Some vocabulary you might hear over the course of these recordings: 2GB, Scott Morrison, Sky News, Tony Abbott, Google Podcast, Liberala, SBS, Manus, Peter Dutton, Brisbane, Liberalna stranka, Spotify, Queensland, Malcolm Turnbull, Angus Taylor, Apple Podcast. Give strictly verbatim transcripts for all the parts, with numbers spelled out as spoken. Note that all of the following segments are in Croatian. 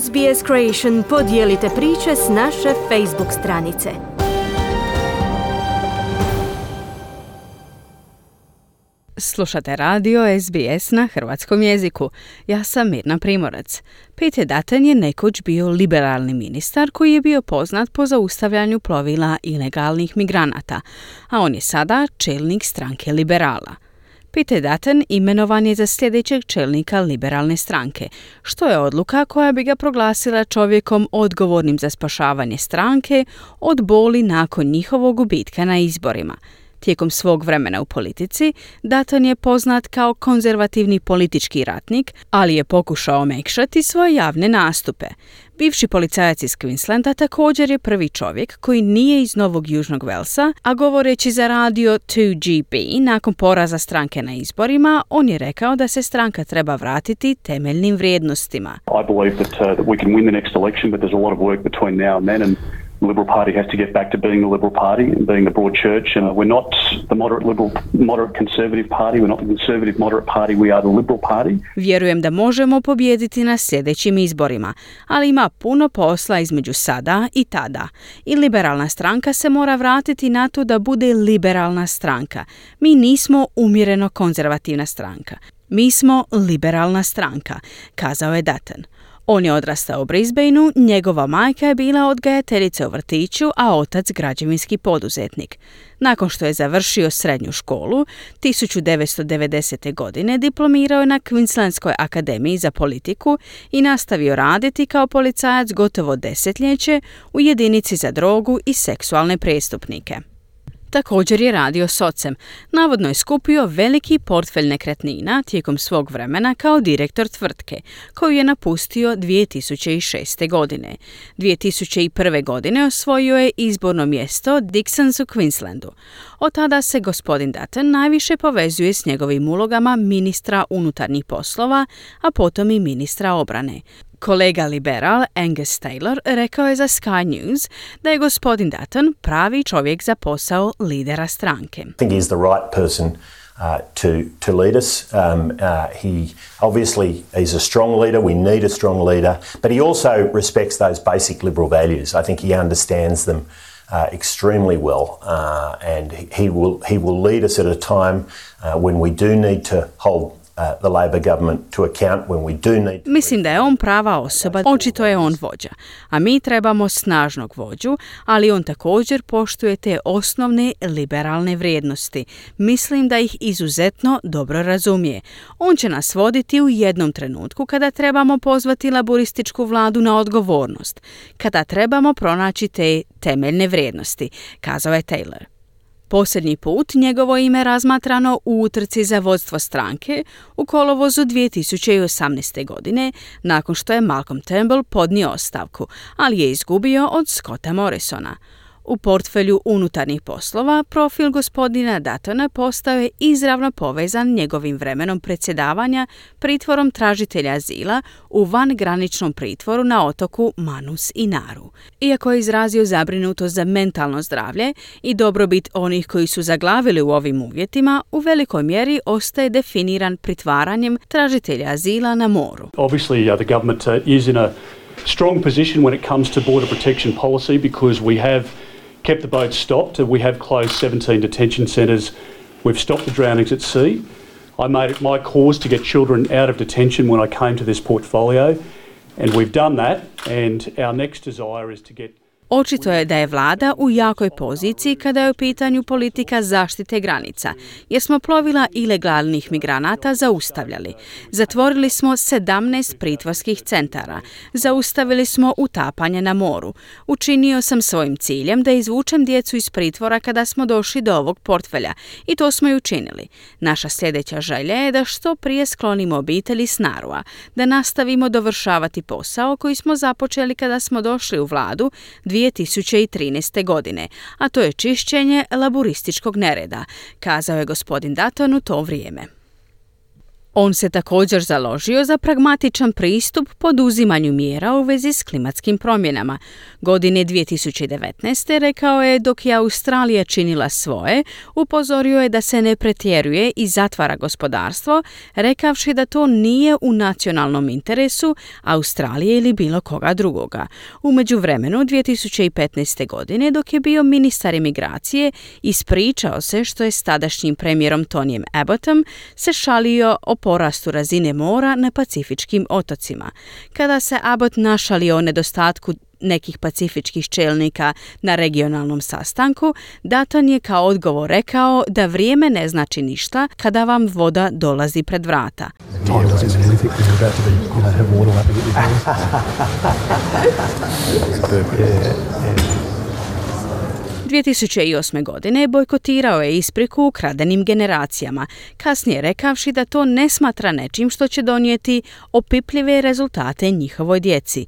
S B S Creation podijelite priče s naše Facebook stranice. Slušate radio S B S na hrvatskom jeziku. Ja sam Mirna Primorac. Peter Dutton je nekoć bio liberalni ministar koji je bio poznat po zaustavljanju plovila ilegalnih migranata, a on je sada čelnik stranke Liberala. Peter Dutton imenovan je za sljedećeg čelnika Liberalne stranke, što je odluka koja bi ga proglasila čovjekom odgovornim za spašavanje stranke od boli nakon njihovog gubitka na izborima. Tijekom svog vremena u politici, Dutton je poznat kao konzervativni politički ratnik, ali je pokušao mekšati svoje javne nastupe. Bivši policajac iz Queenslanda također je prvi čovjek koji nije iz Novog Južnog Velsa, a govoreći za radio two G B nakon poraza stranke na izborima, on je rekao da se stranka treba vratiti temeljnim vrijednostima. I believe that, uh, that we can win the next election, but there's a lot of work between now and then and the Liberal Party has to get back to being the Liberal Party and being the broad church, and we're not the moderate liberal, moderate conservative party, we're not the conservative moderate party, we are the Liberal Party. Vjerujem da možemo pobijediti na sljedećim izborima, ali ima puno posla između sada i tada. I Liberalna stranka se mora vratiti na to da bude liberalna stranka. Mi nismo umjereno konzervativna stranka. Mi smo liberalna stranka, kazao je Dutton. On je odrastao u Brisbaneu, njegova majka je bila odgajateljica u vrtiću, a otac građevinski poduzetnik. Nakon što je završio srednju školu, devetnaest devedeset. godine diplomirao je na Queenslandskoj akademiji za politiku i nastavio raditi kao policajac gotovo desetljeće u jedinici za drogu i seksualne prestupnike. Također je radio s ocem. Navodno je skupio veliki portfelj nekretnina tijekom svog vremena kao direktor tvrtke, koju je napustio dvije tisuće šeste. godine. dvije tisuće prve. godine osvojio je izborno mjesto Dixons u Queenslandu. Od tada se gospodin Dutton najviše povezuje s njegovim ulogama ministra unutarnjih poslova, a potom i ministra obrane. Kolega liberal Angus Taylor rekao je za Sky News da je gospodin Dutton pravi čovjek za posao lidera stranke. I think he's the right person uh, to to lead us. Um, uh, he obviously is a strong leader. We need a strong leader, but he also respects those basic liberal values. I think he understands them uh, extremely well, uh, and he will he will lead us at a time uh, when we do need to hold. Uh, the Labor government to account when we do need... Mislim da je on prava osoba, očito je on vođa, a mi trebamo snažnog vođu, ali on također poštuje te osnovne liberalne vrijednosti. Mislim da ih izuzetno dobro razumije. On će nas voditi u jednom trenutku kada trebamo pozvati laborističku vladu na odgovornost, kada trebamo pronaći te temeljne vrijednosti, kazao je Taylor. Posljednji put njegovo ime razmatrano u utrci za vodstvo stranke u kolovozu dvije tisuće osamnaeste. godine nakon što je Malcolm Turnbull podnio ostavku, ali je izgubio od Scotta Morrisona. U portfelju unutarnjih poslova profil gospodina Duttona postao je izravno povezan njegovim vremenom predsjedavanja pritvorom tražitelja azila u vangraničnom pritvoru na otoku Manus i Naru. Iako je izrazio zabrinutost za mentalno zdravlje i dobrobit onih koji su zaglavili u ovim uvjetima, u velikoj mjeri ostaje definiran pritvaranjem tražitelja azila na moru. Obviously, the government is in a strong position when it comes to border protection policy because we have kept the boats stopped, we have closed seventeen detention centres, we've stopped the drownings at sea. I made it my cause to get children out of detention when I came to this portfolio, and we've done that, and our next desire is to get... Očito je da je vlada u jakoj poziciji kada je u pitanju politika zaštite granica, jer smo plovila ilegalnih migranata zaustavljali. Zatvorili smo sedamnaest pritvorskih centara. Zaustavili smo utapanje na moru. Učinio sam svojim ciljem da izvučem djecu iz pritvora kada smo došli do ovog portfelja i to smo i učinili. Naša sljedeća želja je da što prije sklonimo obitelji s Narua, da nastavimo dovršavati posao koji smo započeli kada smo došli u vladu dvije tisuće trinaeste. godine, a to je čišćenje laborističkog nereda, kazao je gospodin Dutton u to vrijeme. On se također založio za pragmatičan pristup poduzimanju mjera u vezi s klimatskim promjenama. Godine dvije tisuće devetnaeste rekao je, dok je Australija činila svoje, upozorio je da se ne pretjeruje i zatvara gospodarstvo, rekavši da to nije u nacionalnom interesu Australije ili bilo koga drugoga. U međuvremenu dvije tisuće petnaeste godine, dok je bio ministar imigracije, ispričao se što je s tadašnjim premijerom Tonyem Abbottom se šalio o porastu razine mora na pacifičkim otocima. Kada se Abbott našalio o nedostatku nekih pacifičkih čelnika na regionalnom sastanku, Dutton je kao odgovor rekao da vrijeme ne znači ništa kada vam voda dolazi pred vrata. dvije tisuće osme. godine bojkotirao je ispriku ukradenim generacijama, kasnije rekavši da to ne smatra nečim što će donijeti opipljive rezultate njihovoj djeci.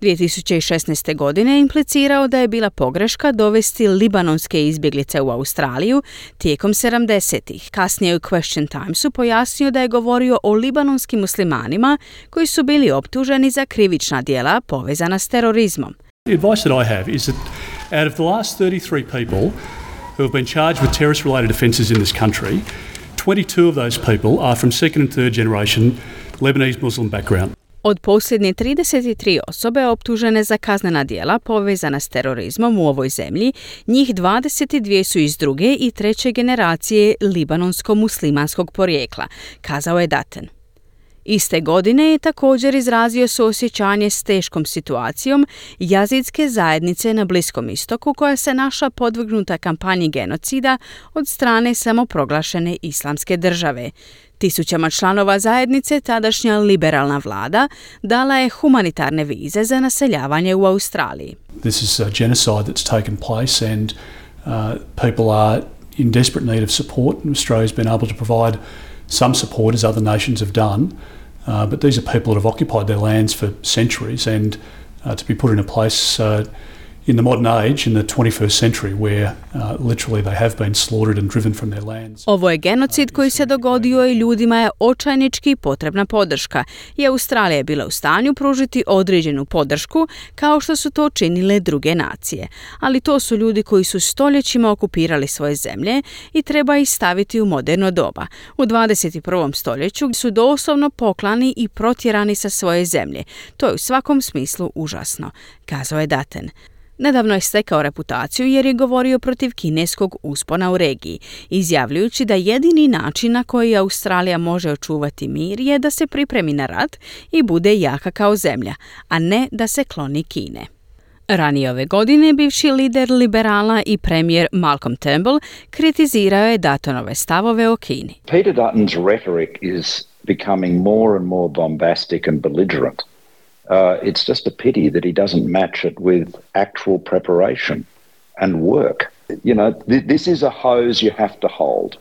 dvije tisuće šesnaeste. godine implicirao da je bila pogreška dovesti libanonske izbjeglice u Australiju tijekom sedamdesetih. Kasnije u Question Timesu pojasnio da je govorio o libanonskim muslimanima koji su bili optuženi za krivična djela povezana s terorizmom. The advice that I have is that out of the last thirty-three people who have been charged with terrorist-related offences in this country, twenty-two of those people are from second and third generation Lebanese Muslim background. Od posljednje trideset tri osobe optužene za kaznena djela povezana s terorizmom u ovoj zemlji, njih dvadeset dvije su iz druge i treće generacije libanonsko-muslimanskog porijekla, kazao je Dutton. Iste godine je također izrazio suosjećanje s teškom situacijom jazidske zajednice na Bliskom istoku koja se našla podvrgnuta kampanji genocida od strane samoproglašene Islamske države. Tisućama članova zajednice tadašnja liberalna vlada dala je humanitarne vize za naseljavanje u Australiji. This is a genocide that's taken place and uh, people are in desperate need of support and Australia's been able to provide some support as other nations have done, uh, but these are people that have occupied their lands for centuries and uh, to be put in a place uh, in the modern age, in the twenty-first century, where uh, literally they have been slaughtered and driven from their lands. Ovo je genocid koji se dogodio i ljudima je očajnički potrebna podrška. I Australija je bila u stanju pružiti određenu podršku kao što su to činile druge nacije. Ali to su ljudi koji su stoljećima okupirali svoje zemlje i treba ih staviti u moderno doba. U dvadeset prvom stoljeću su doslovno poklani i protjerani sa svoje zemlje. To je u svakom smislu užasno, kazao je Dutton. Nedavno je stekao reputaciju jer je govorio protiv kineskog uspona u regiji, izjavljujući da jedini način na koji Australija može očuvati mir je da se pripremi na rat i bude jaka kao zemlja, a ne da se kloni Kine. Ranije ove godine bivši lider liberala i premijer Malcolm Turnbull kritizirao je Duttonove stavove o Kini. Peter Dutton's rhetoric is becoming more and more bombastic and belligerent. Uh, it's just a pity that he doesn't match it with actual preparation and work. You know, th- this is a hose you have to hold,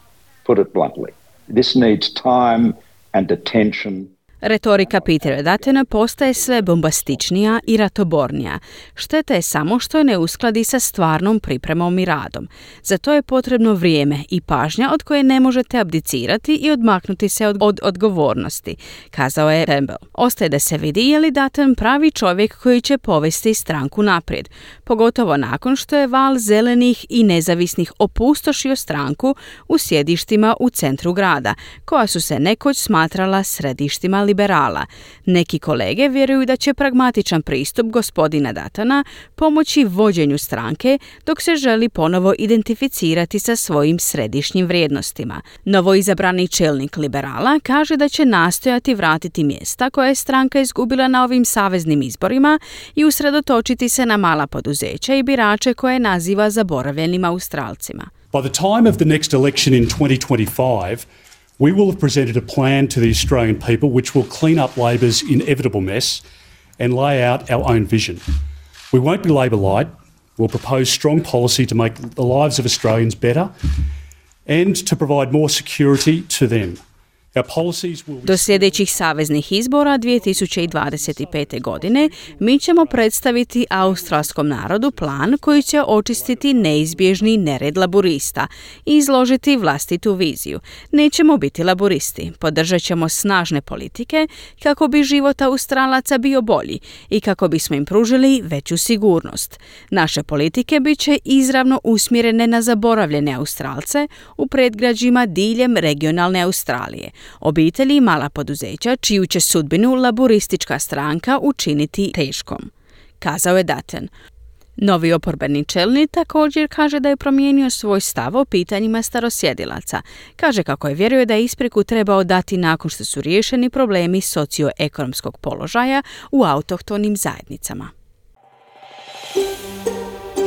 put it bluntly. This needs time and attention. Retorika Petera Duttona postaje sve bombastičnija i ratobornija. Šteta je samo što je ne uskladi sa stvarnom pripremom i radom. Za to je potrebno vrijeme i pažnja od koje ne možete abdicirati i odmaknuti se od, od odgovornosti, kazao je Turnbull. Ostaje da se vidi je li Dutton pravi čovjek koji će povesti stranku naprijed, pogotovo nakon što je val zelenih i nezavisnih opustošio stranku u sjedištima u centru grada, koja su se nekoć smatrala središtima liberala. Neki kolege vjeruju da će pragmatičan pristup gospodina Duttona pomoći vođenju stranke dok se želi ponovo identificirati sa svojim središnjim vrijednostima. Novoizabrani čelnik liberala kaže da će nastojati vratiti mjesta koje je stranka izgubila na ovim saveznim izborima i usredotočiti se na mala poduzeća i birače koje naziva zaboravljenim Australcima. By the time of the next election in twenty twenty-five, we will have presented a plan to the Australian people which will clean up Labor's inevitable mess and lay out our own vision. We won't be Labor-light, we'll propose strong policy to make the lives of Australians better and to provide more security to them. Do sljedećih saveznih izbora dvije tisuće dvadeset pete. godine mi ćemo predstaviti australskom narodu plan koji će očistiti neizbježni nered laburista i izložiti vlastitu viziju. Nećemo biti laburisti, podržat ćemo snažne politike kako bi život Australaca bio bolji i kako bismo im pružili veću sigurnost. Naše politike bit će izravno usmjerene na zaboravljene Australce u predgrađima diljem regionalne Australije, obitelji i mala poduzeća čiju će sudbinu laburistička stranka učiniti teškom, kazao je Dutton. Novi oporbeni čelni također kaže da je promijenio svoj stav o pitanjima starosjedilaca. Kaže kako je vjeruje da je ispriku trebao dati nakon što su riješeni problemi socioekonomskog položaja u autohtonim zajednicama.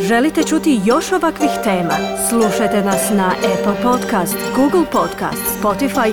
Želite čuti još ovakvih tema? Slušajte nas na Apple Podcast, Google Podcast, Spotify